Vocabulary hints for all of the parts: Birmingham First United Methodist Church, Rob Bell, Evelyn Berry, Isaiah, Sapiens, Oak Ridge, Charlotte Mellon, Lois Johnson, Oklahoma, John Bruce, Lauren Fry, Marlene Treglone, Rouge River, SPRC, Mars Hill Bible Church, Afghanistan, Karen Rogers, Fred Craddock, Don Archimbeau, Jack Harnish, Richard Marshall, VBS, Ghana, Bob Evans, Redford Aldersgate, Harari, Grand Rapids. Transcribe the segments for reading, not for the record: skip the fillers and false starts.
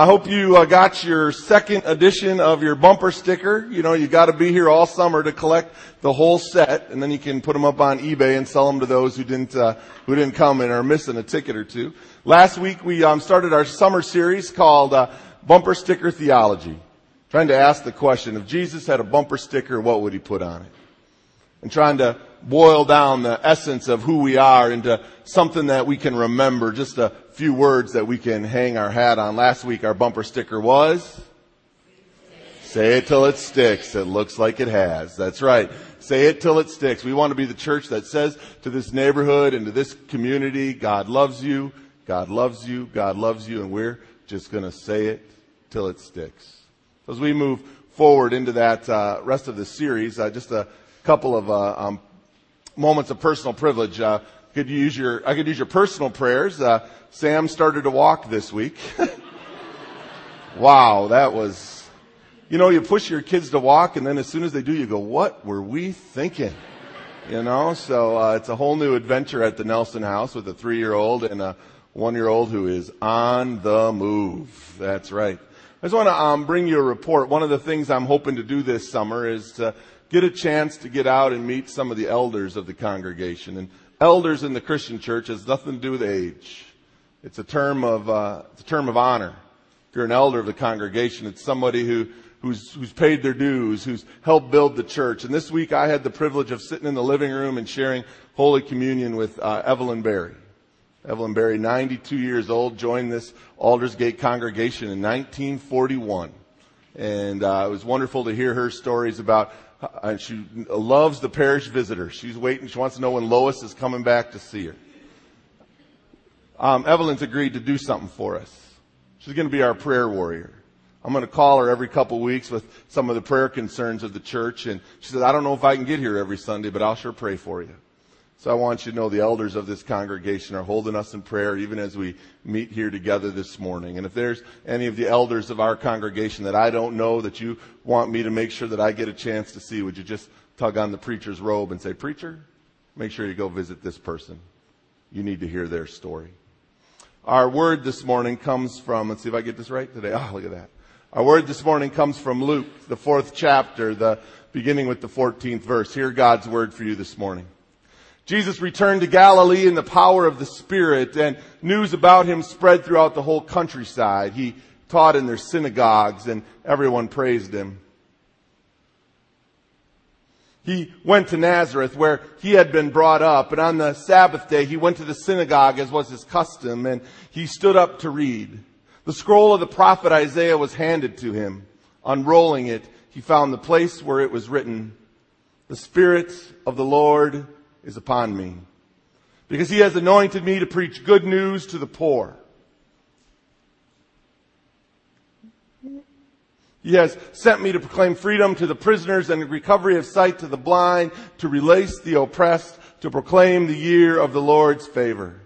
I hope you got your second edition of your bumper sticker. You know, you got to be here all summer to collect the whole set, and then you can put them up on eBay and sell them to those who didn't come and are missing a ticket or two. Last week we started our summer series called Bumper Sticker Theology, trying to ask the question: if Jesus had a bumper sticker, what would he put on it? And trying to boil down the essence of who we are into something that we can remember, just a few words that we can hang our hat on. Last week our bumper sticker was, say it till it sticks. It looks like it has. That's right. Say it till it sticks. We want to be the church that says to this neighborhood and to this community, God loves you, God loves you, God loves you, and we're just going to say it till it sticks. As we move forward into that rest of the series, just a couple of moments of personal privilege. I could use your personal prayers. Sam started to walk this week. Wow, that was, you know, you push your kids to walk, and then as soon as they do, you go, what were we thinking? You know, so it's a whole new adventure at the Nelson house with a 3-year-old and a 1-year-old who is on the move. That's right. I just want to bring you a report. One of the things I'm hoping to do this summer is to get a chance to get out and meet some of the elders of the congregation. And elders in the Christian church has nothing to do with age. It's a term of honor. If you're an elder of the congregation, it's somebody who's paid their dues, who's helped build the church. And this week I had the privilege of sitting in the living room and sharing Holy Communion with Evelyn Berry. Evelyn Berry, 92 years old, joined this Aldersgate congregation in 1941. And it was wonderful to hear her stories about. And she loves the parish visitor. She's waiting. She wants to know when Lois is coming back to see her. Evelyn's agreed to do something for us. She's going to be our prayer warrior. I'm going to call her every couple of weeks with some of the prayer concerns of the church. And she said, I don't know if I can get here every Sunday, but I'll sure pray for you. So I want you to know the elders of this congregation are holding us in prayer even as we meet here together this morning. And if there's any of the elders of our congregation that I don't know that you want me to make sure that I get a chance to see, would you just tug on the preacher's robe and say, Preacher, make sure you go visit this person. You need to hear their story. Our word this morning comes from, let's see if I get this right today. Oh, look at that. Our word this morning comes from Luke, the 4th chapter, beginning with the 14th verse. Hear God's word for you this morning. Jesus returned to Galilee in the power of the Spirit, and news about him spread throughout the whole countryside. He taught in their synagogues, and everyone praised him. He went to Nazareth, where he had been brought up, and on the Sabbath day he went to the synagogue, as was his custom, and he stood up to read. The scroll of the prophet Isaiah was handed to him. Unrolling it, he found the place where it was written, The Spirit of the Lord is upon me, because he has anointed me to preach good news to the poor. He has sent me to proclaim freedom to the prisoners and recovery of sight to the blind, to release the oppressed, to proclaim the year of the Lord's favor.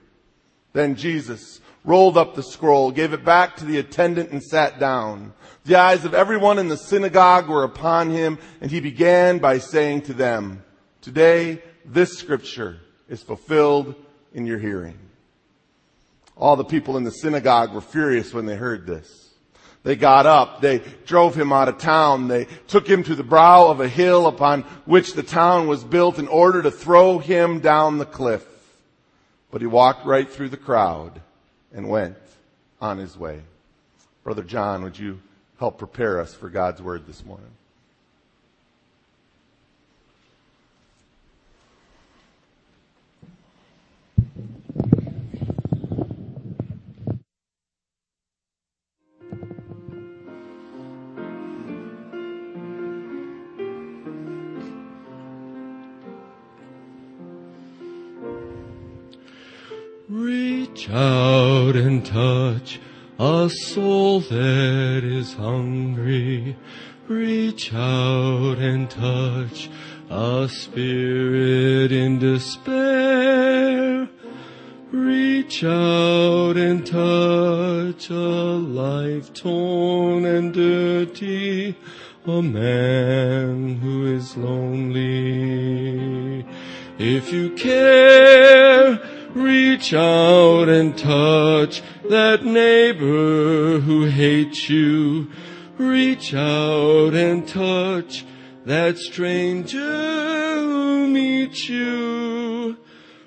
Then Jesus rolled up the scroll, gave it back to the attendant, and sat down. The eyes of everyone in the synagogue were upon him, and he began by saying to them, Today, this scripture is fulfilled in your hearing. All the people in the synagogue were furious when they heard this. They got up. They drove him out of town. They took him to the brow of a hill upon which the town was built in order to throw him down the cliff. But he walked right through the crowd and went on his way. Brother John, would you help prepare us for God's word this morning? Reach out and touch a soul that is hungry. Reach out and touch a spirit in despair. Reach out and touch a life torn and dirty, a man who is lonely. If you care, Reach out and touch that neighbor who hates you. Reach out and touch that stranger who meets you.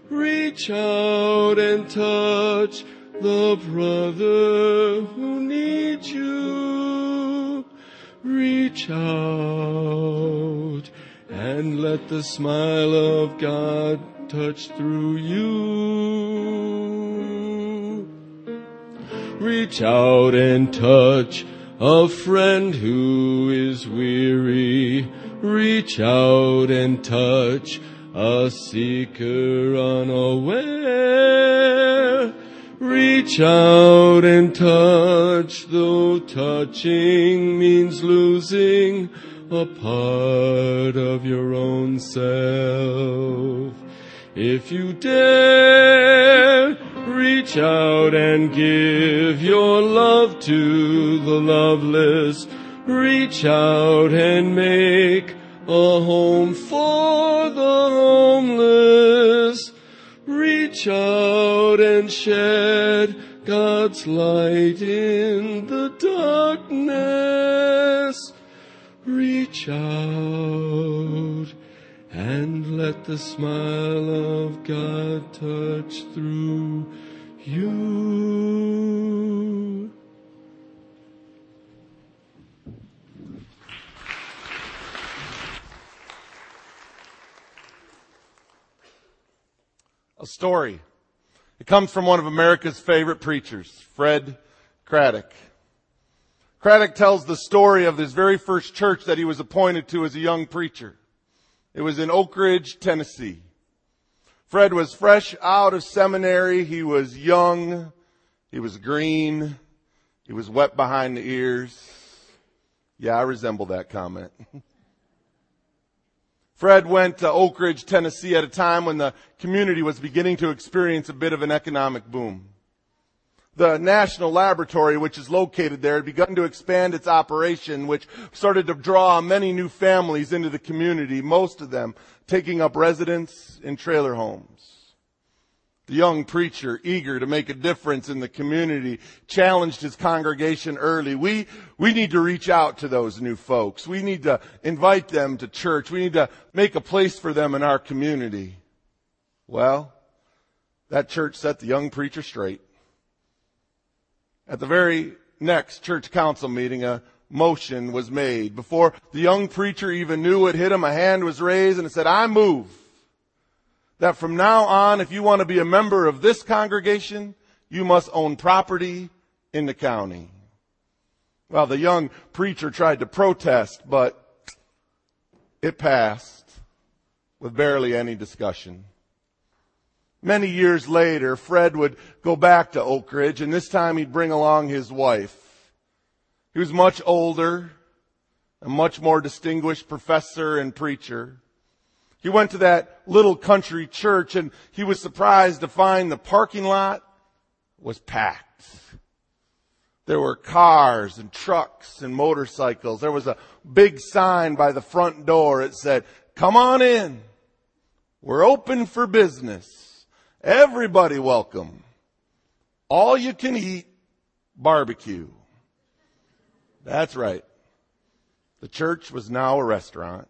Reach out and touch the brother who needs you. Reach out and let the smile of God touch through you. Reach out and touch a friend who is weary. Reach out and touch a seeker unaware. Reach out and touch, though touching means losing a part of your own self. If you dare, reach out and give your love to the loveless. Reach out and make a home for the homeless. Reach out and shed God's light in the darkness. Reach out and let the smile of God touch through you. A story. It comes from one of America's favorite preachers, Fred Craddock. Craddock tells the story of his very first church that he was appointed to as a young preacher. It was in Oak Ridge, Tennessee. Fred was fresh out of seminary. He was young. He was green. He was wet behind the ears. Yeah, I resemble that comment. Fred went to Oak Ridge, Tennessee at a time when the community was beginning to experience a bit of an economic boom. The National Laboratory, which is located there, had begun to expand its operation, which started to draw many new families into the community, most of them taking up residence in trailer homes. The young preacher, eager to make a difference in the community, challenged his congregation early. We need to reach out to those new folks. We need to invite them to church. We need to make a place for them in our community. Well, that church set the young preacher straight. At the very next church council meeting, a motion was made. Before the young preacher even knew what hit him, a hand was raised and it said, I move that from now on, if you want to be a member of this congregation, you must own property in the county. Well, the young preacher tried to protest, but it passed with barely any discussion. Many years later, Fred would go back to Oak Ridge, and this time he'd bring along his wife. He was much older, a much more distinguished professor and preacher. He went to that little country church, and he was surprised to find the parking lot was packed. There were cars and trucks and motorcycles. There was a big sign by the front door. It said, come on in. We're open for business. Everybody welcome. All you can eat, barbecue. That's right. The church was now a restaurant.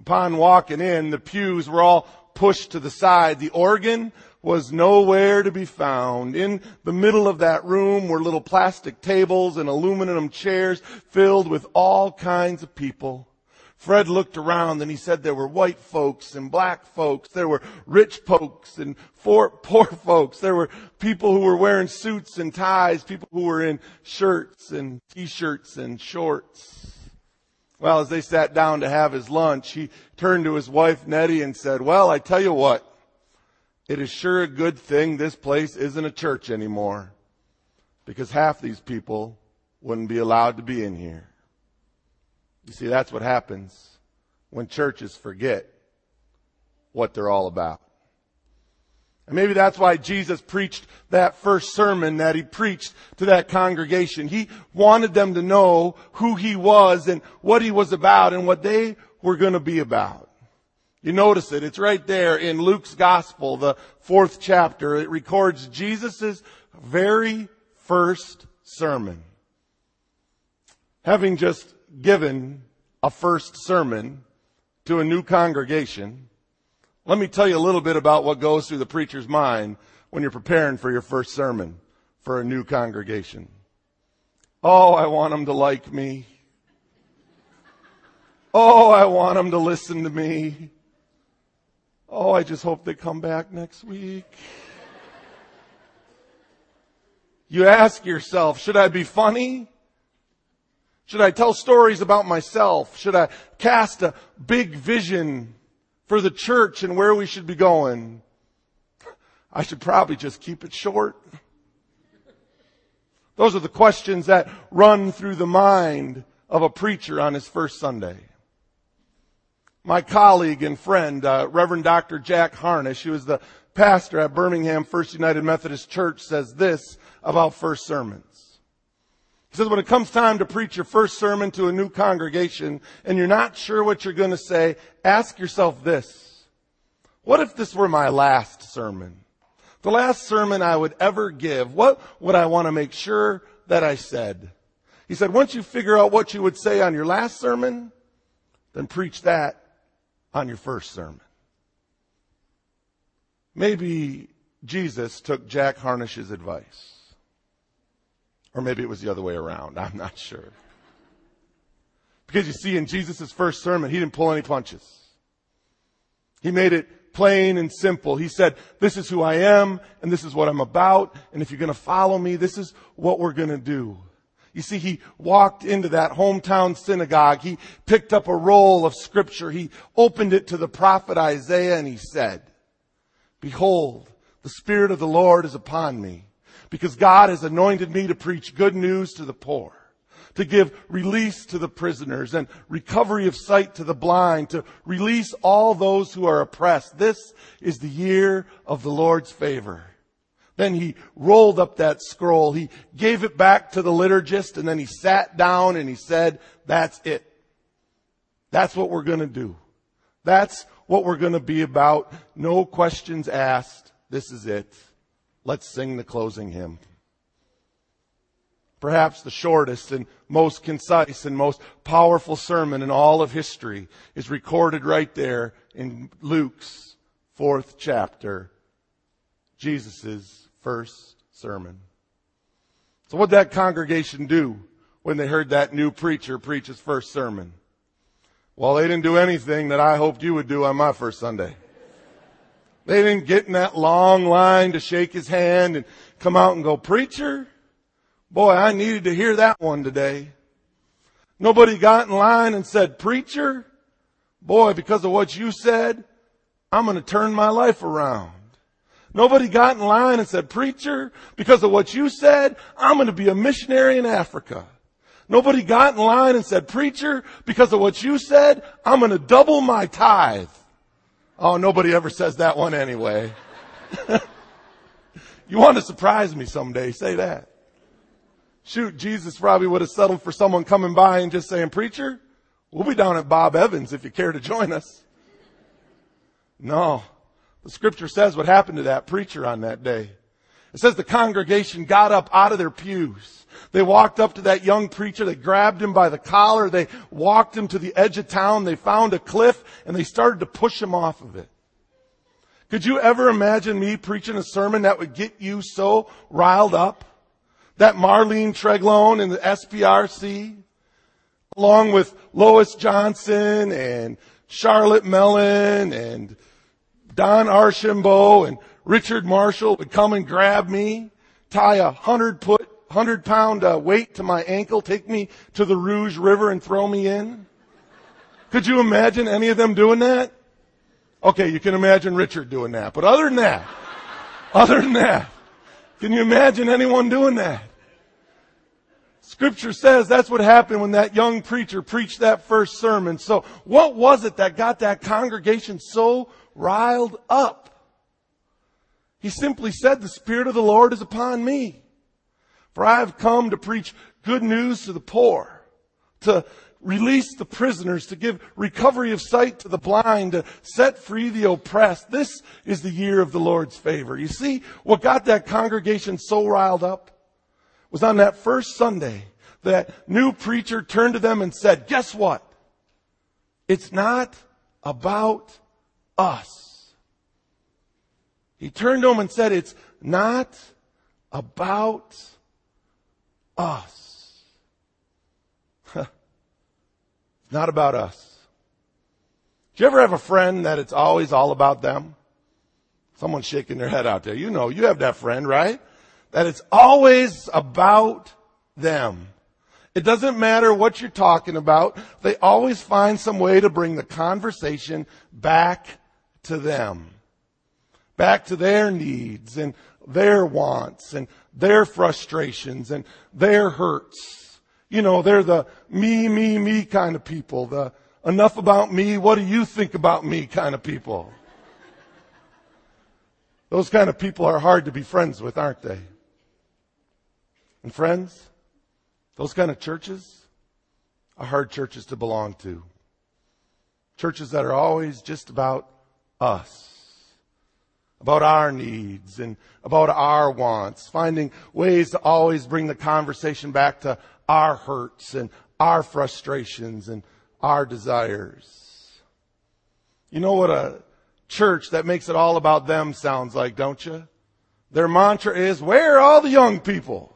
Upon walking in, the pews were all pushed to the side. The organ was nowhere to be found. In the middle of that room were little plastic tables and aluminum chairs filled with all kinds of people. Fred looked around and he said there were white folks and black folks. There were rich folks and poor folks. There were people who were wearing suits and ties, people who were in shirts and T-shirts and shorts. Well, as they sat down to have his lunch, he turned to his wife, Nettie, and said, well, I tell you what, it is sure a good thing this place isn't a church anymore, because half these people wouldn't be allowed to be in here. You see, that's what happens when churches forget what they're all about. And maybe that's why Jesus preached that first sermon that he preached to that congregation. He wanted them to know who he was and what he was about and what they were going to be about. You notice it. It's right there in Luke's Gospel, the 4th chapter. It records Jesus' very first sermon. Having just given a first sermon to a new congregation, let me tell you a little bit about what goes through the preacher's mind when you're preparing for your first sermon for a new congregation. Oh, I want them to like me. Oh, I want them to listen to me. Oh, I just hope they come back next week. You ask yourself, should I be funny? Should I tell stories about myself? Should I cast a big vision for the church and where we should be going? I should probably just keep it short. Those are the questions that run through the mind of a preacher on his first Sunday. My colleague and friend, Reverend Dr. Jack Harnish, who is the pastor at Birmingham First United Methodist Church, says this about first sermons. He says, when it comes time to preach your first sermon to a new congregation and you're not sure what you're going to say, ask yourself this. What if this were my last sermon? The last sermon I would ever give, what would I want to make sure that I said? He said, once you figure out what you would say on your last sermon, then preach that on your first sermon. Maybe Jesus took Jack Harnish's advice. Or maybe it was the other way around. I'm not sure. Because you see, in Jesus' first sermon, he didn't pull any punches. He made it plain and simple. He said, this is who I am, and this is what I'm about, and if you're going to follow me, this is what we're going to do. You see, he walked into that hometown synagogue. He picked up a roll of scripture. He opened it to the prophet Isaiah, and he said, behold, the Spirit of the Lord is upon me, because God has anointed me to preach good news to the poor, to give release to the prisoners and recovery of sight to the blind, to release all those who are oppressed. This is the year of the Lord's favor. Then he rolled up that scroll. He gave it back to the liturgist, and then he sat down and he said, that's it. That's what we're going to do. That's what we're going to be about. No questions asked. This is it. Let's sing the closing hymn. Perhaps the shortest and most concise and most powerful sermon in all of history is recorded right there in Luke's 4th chapter, Jesus' first sermon. So what did that congregation do when they heard that new preacher preach his first sermon? Well, they didn't do anything that I hoped you would do on my first Sunday. They didn't get in that long line to shake his hand and come out and go, preacher, boy, I needed to hear that one today. Nobody got in line and said, preacher, boy, because of what you said, I'm going to turn my life around. Nobody got in line and said, preacher, because of what you said, I'm going to be a missionary in Africa. Nobody got in line and said, preacher, because of what you said, I'm going to double my tithe. Oh, nobody ever says that one anyway. You want to surprise me someday, say that. Shoot, Jesus probably would have settled for someone coming by and just saying, preacher, we'll be down at Bob Evans if you care to join us. No, the scripture says what happened to that preacher on that day. It says the congregation got up out of their pews. They walked up to that young preacher. They grabbed him by the collar. They walked him to the edge of town. They found a cliff and they started to push him off of it. Could you ever imagine me preaching a sermon that would get you so riled up? That Marlene Treglone in the SPRC, along with Lois Johnson and Charlotte Mellon and Don Archimbeau and Richard Marshall would come and grab me, tie a 100-pound weight to my ankle, take me to the Rouge River and throw me in. Could you imagine any of them doing that? Okay, you can imagine Richard doing that. But other than that, can you imagine anyone doing that? Scripture says that's what happened when that young preacher preached that first sermon. So what was it that got that congregation so riled up? He simply said, the Spirit of the Lord is upon me, for I have come to preach good news to the poor, to release the prisoners, to give recovery of sight to the blind, to set free the oppressed. This is the year of the Lord's favor. You see, what got that congregation so riled up was on that first Sunday, that new preacher turned to them and said, guess what? It's not about us. He turned to them and said, it's not about us. It's not about us. Do you ever have a friend that it's always all about them? Someone's shaking their head out there. You know, you have that friend, right? That it's always about them. It doesn't matter what you're talking about. They always find some way to bring the conversation back to them, back to their needs and their wants and their frustrations and their hurts. You know, they're the me kind of people, the enough about me, what do you think about me kind of people. Those kind of people are hard to be friends with, aren't they? And friends, those kind of churches are hard churches to belong to. Churches that are always just about us, about our needs and about our wants, finding ways to always bring the conversation back to our hurts and our frustrations and our desires. You know what a church that makes it all about them sounds like, don't you? Their mantra is, where are all the young people?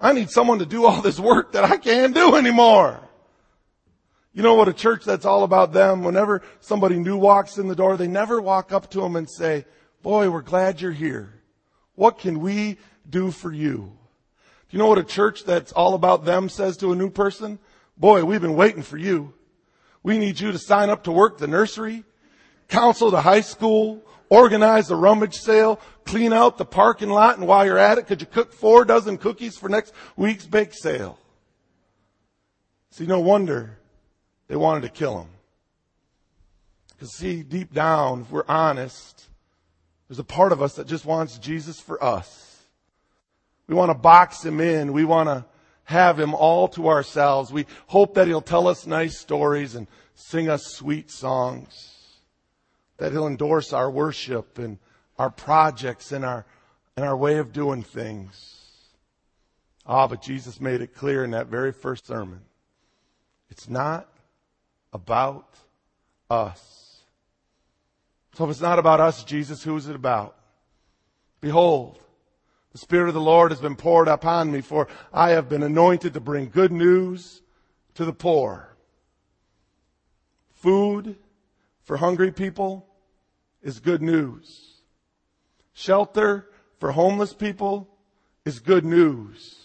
I need someone to do all this work that I can't do anymore. You know what a church that's all about them, whenever somebody new walks in the door, they never walk up to them and say, boy, we're glad you're here. What can we do for you? Do you know what a church that's all about them says to a new person? Boy, we've been waiting for you. We need you to sign up to work the nursery, counsel the high school, organize the rummage sale, clean out the parking lot, and while you're at it, could you cook 4 dozen cookies for next week's bake sale? See, no wonder they wanted to kill him. Because see, deep down, if we're honest, there's a part of us that just wants Jesus for us. We want to box him in. We want to have him all to ourselves. We hope that he'll tell us nice stories and sing us sweet songs, that he'll endorse our worship and our projects and our way of doing things. But Jesus made it clear in that very first sermon. It's not about us. So if it's not about us, Jesus, who is it about? Behold, the Spirit of the Lord has been poured upon me, for I have been anointed to bring good news to the poor. Food for hungry people is good news. Shelter for homeless people is good news.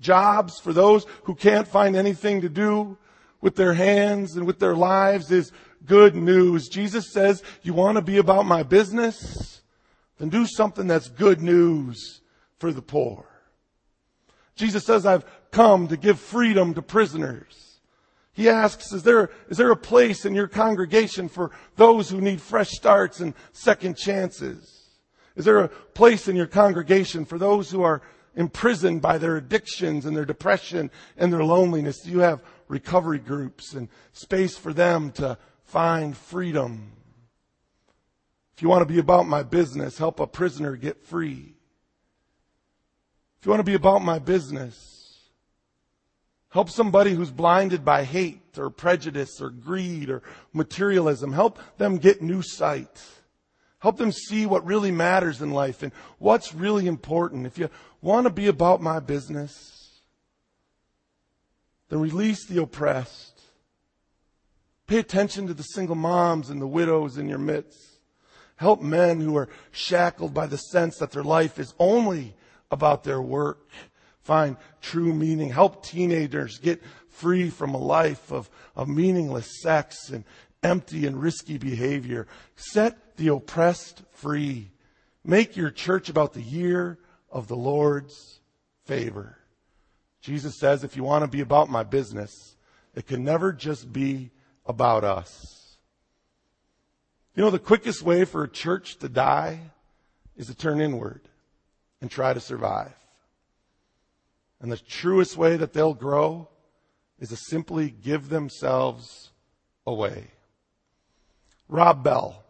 Jobs for those who can't find anything to do with their hands and with their lives is good news. Jesus says, you want to be about my business? Then do something that's good news for the poor. Jesus says, I've come to give freedom to prisoners. He asks, is there a place in your congregation for those who need fresh starts and second chances? Is there a place in your congregation for those who are imprisoned by their addictions and their depression and their loneliness? Do you have recovery groups and space for them to find freedom? If you want to be about my business, help a prisoner get free. If you want to be about my business, help somebody who's blinded by hate or prejudice or greed or materialism. Help them get new sight. Help them see what really matters in life and what's really important. If you want to be about my business, then release the oppressed. Pay attention to the single moms and the widows in your midst. Help men who are shackled by the sense that their life is only about their work find true meaning. Help teenagers get free from a life of meaningless sex and empty and risky behavior. Set the oppressed free. Make your church about the year of the Lord's favor. Jesus says, if you want to be about my business, it can never just be about us. You know, the quickest way for a church to die is to turn inward and try to survive. And the truest way that they'll grow is to simply give themselves away. Rob Bell.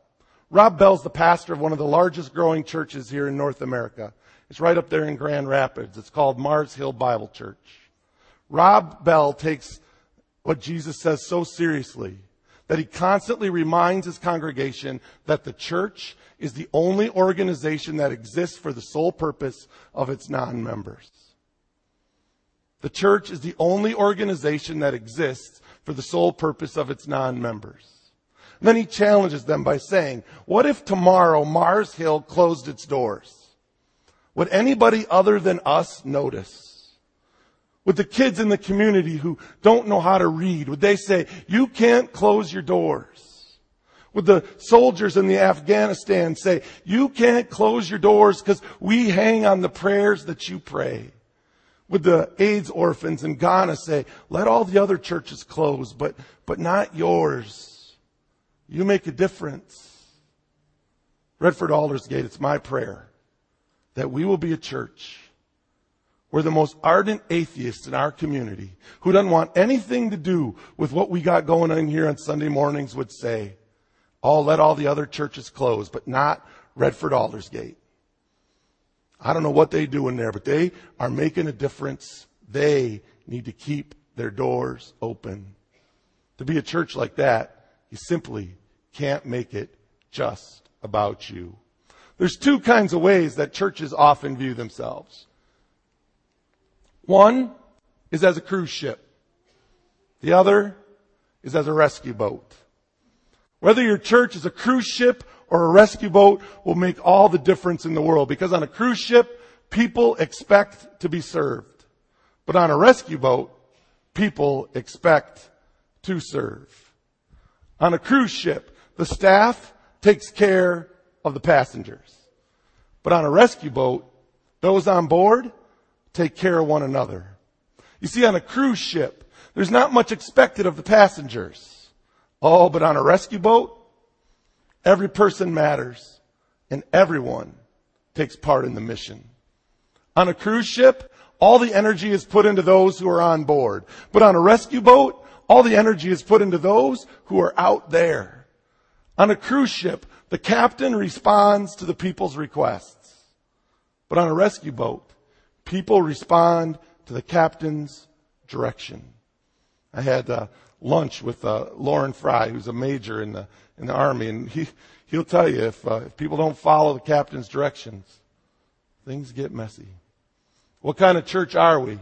Rob Bell's the pastor of one of the largest growing churches here in North America. It's right up there in Grand Rapids. It's called Mars Hill Bible Church. Rob Bell takes what Jesus says so seriously that he constantly reminds his congregation that the church is the only organization that exists for the sole purpose of its non-members. The church is the only organization that exists for the sole purpose of its non-members. And then he challenges them by saying, what if tomorrow Mars Hill closed its doors? Would anybody other than us notice? Would the kids in the community who don't know how to read, would they say, you can't close your doors? Would the soldiers in the Afghanistan say, you can't close your doors because we hang on the prayers that you pray? Would the AIDS orphans in Ghana say, let all the other churches close, but not yours? You make a difference. Redford Aldersgate, it's my prayer that we will be a church where the most ardent atheists in our community, who doesn't want anything to do with what we got going on here on Sunday mornings, would say, oh, let all the other churches close, but not Redford Aldersgate. I don't know what they do in there, but they are making a difference. They need to keep their doors open. To be a church like that, you simply can't make it just about you. There's two kinds of ways that churches often view themselves. One is as a cruise ship. The other is as a rescue boat. Whether your church is a cruise ship or a rescue boat will make all the difference in the world. Because on a cruise ship, people expect to be served. But on a rescue boat, people expect to serve. On a cruise ship, the staff takes care of the passengers. But on a rescue boat, those on board take care of one another. You see, on a cruise ship, there's not much expected of the passengers. Oh, but on a rescue boat, every person matters and everyone takes part in the mission. On a cruise ship, all the energy is put into those who are on board. But on a rescue boat, all the energy is put into those who are out there. On a cruise ship, the captain responds to the people's requests. But on a rescue boat, people respond to the captain's direction. I had lunch with Lauren Fry, who's a major in the Army, and he'll tell you if people don't follow the captain's directions, things get messy. What kind of church are we?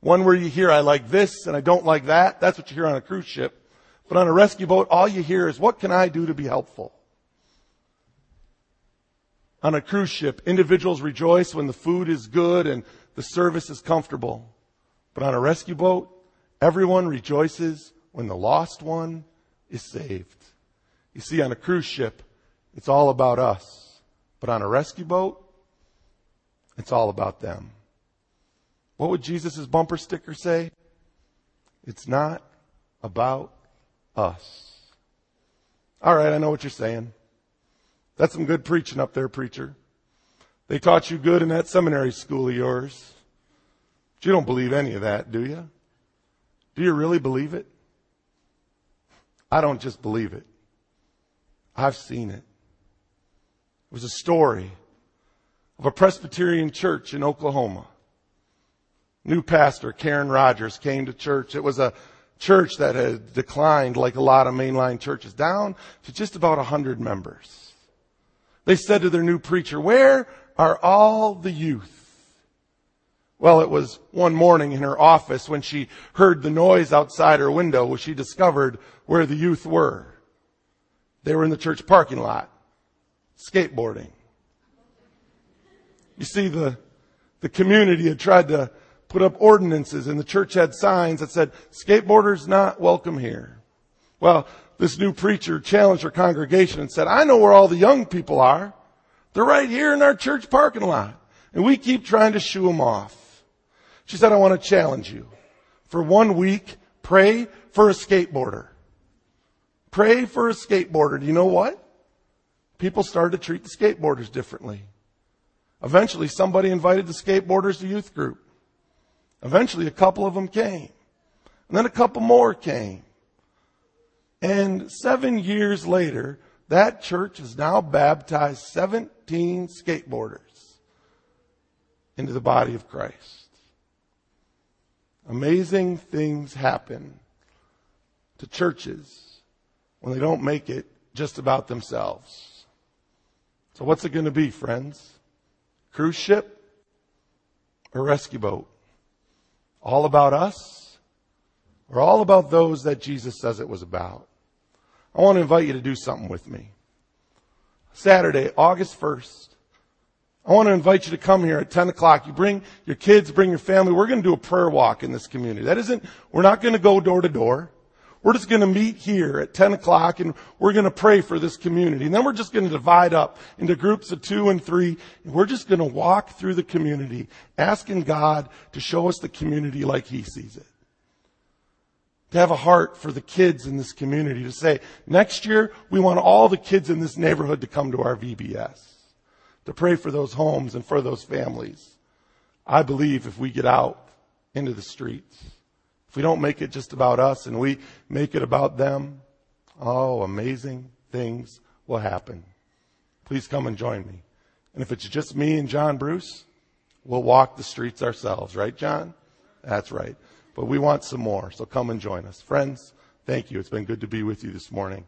One where you hear, I like this and I don't like that. That's what you hear on a cruise ship. But on a rescue boat, all you hear is, what can I do to be helpful? On a cruise ship, individuals rejoice when the food is good and the service is comfortable. But on a rescue boat, everyone rejoices when the lost one is saved. You see, on a cruise ship, it's all about us. But on a rescue boat, it's all about them. What would Jesus' bumper sticker say? It's not about us. All right, I know what you're saying. That's some good preaching up there, preacher. They taught you good in that seminary school of yours. But you don't believe any of that, do you? Do you really believe it? I don't just believe it. I've seen it. It was a story of a Presbyterian church in Oklahoma. New pastor Karen Rogers came to church. It was a church that had declined, like a lot of mainline churches, down to just about 100 members. They said to their new preacher, where are all the youth? Well, it was one morning in her office when she heard the noise outside her window, she discovered where the youth were. They were in the church parking lot, skateboarding. You see, the community had tried to put up ordinances, and the church had signs that said, skateboarders not welcome here. Well, this new preacher challenged her congregation and said, I know where all the young people are. They're right here in our church parking lot, and we keep trying to shoo them off. She said, I want to challenge you. For 1 week, pray for a skateboarder. Pray for a skateboarder. Do you know what? People started to treat the skateboarders differently. Eventually, somebody invited the skateboarders to youth group. Eventually, a couple of them came. And then a couple more came. And 7 years later, that church has now baptized 17 skateboarders into the body of Christ. Amazing things happen to churches when they don't make it just about themselves. So what's it going to be, friends? Cruise ship or rescue boat? All about us or all about those that Jesus says it was about? I want to invite you to do something with me. Saturday, August 1st. I want to invite you to come here at 10 o'clock. You bring your kids, bring your family. We're going to do a prayer walk in this community. That isn't, we're not going to go door to door. We're just going to meet here at 10 o'clock and we're going to pray for this community. And then we're just going to divide up into groups of 2 and 3. And we're just going to walk through the community, asking God to show us the community like He sees it. To have a heart for the kids in this community, to say, next year, we want all the kids in this neighborhood to come to our VBS, to pray for those homes and for those families. I believe if we get out into the streets, if we don't make it just about us and we make it about them, oh, amazing things will happen. Please come and join me. And if it's just me and John Bruce, we'll walk the streets ourselves. Right, John? That's right. But we want some more, so come and join us. Friends, thank you. It's been good to be with you this morning.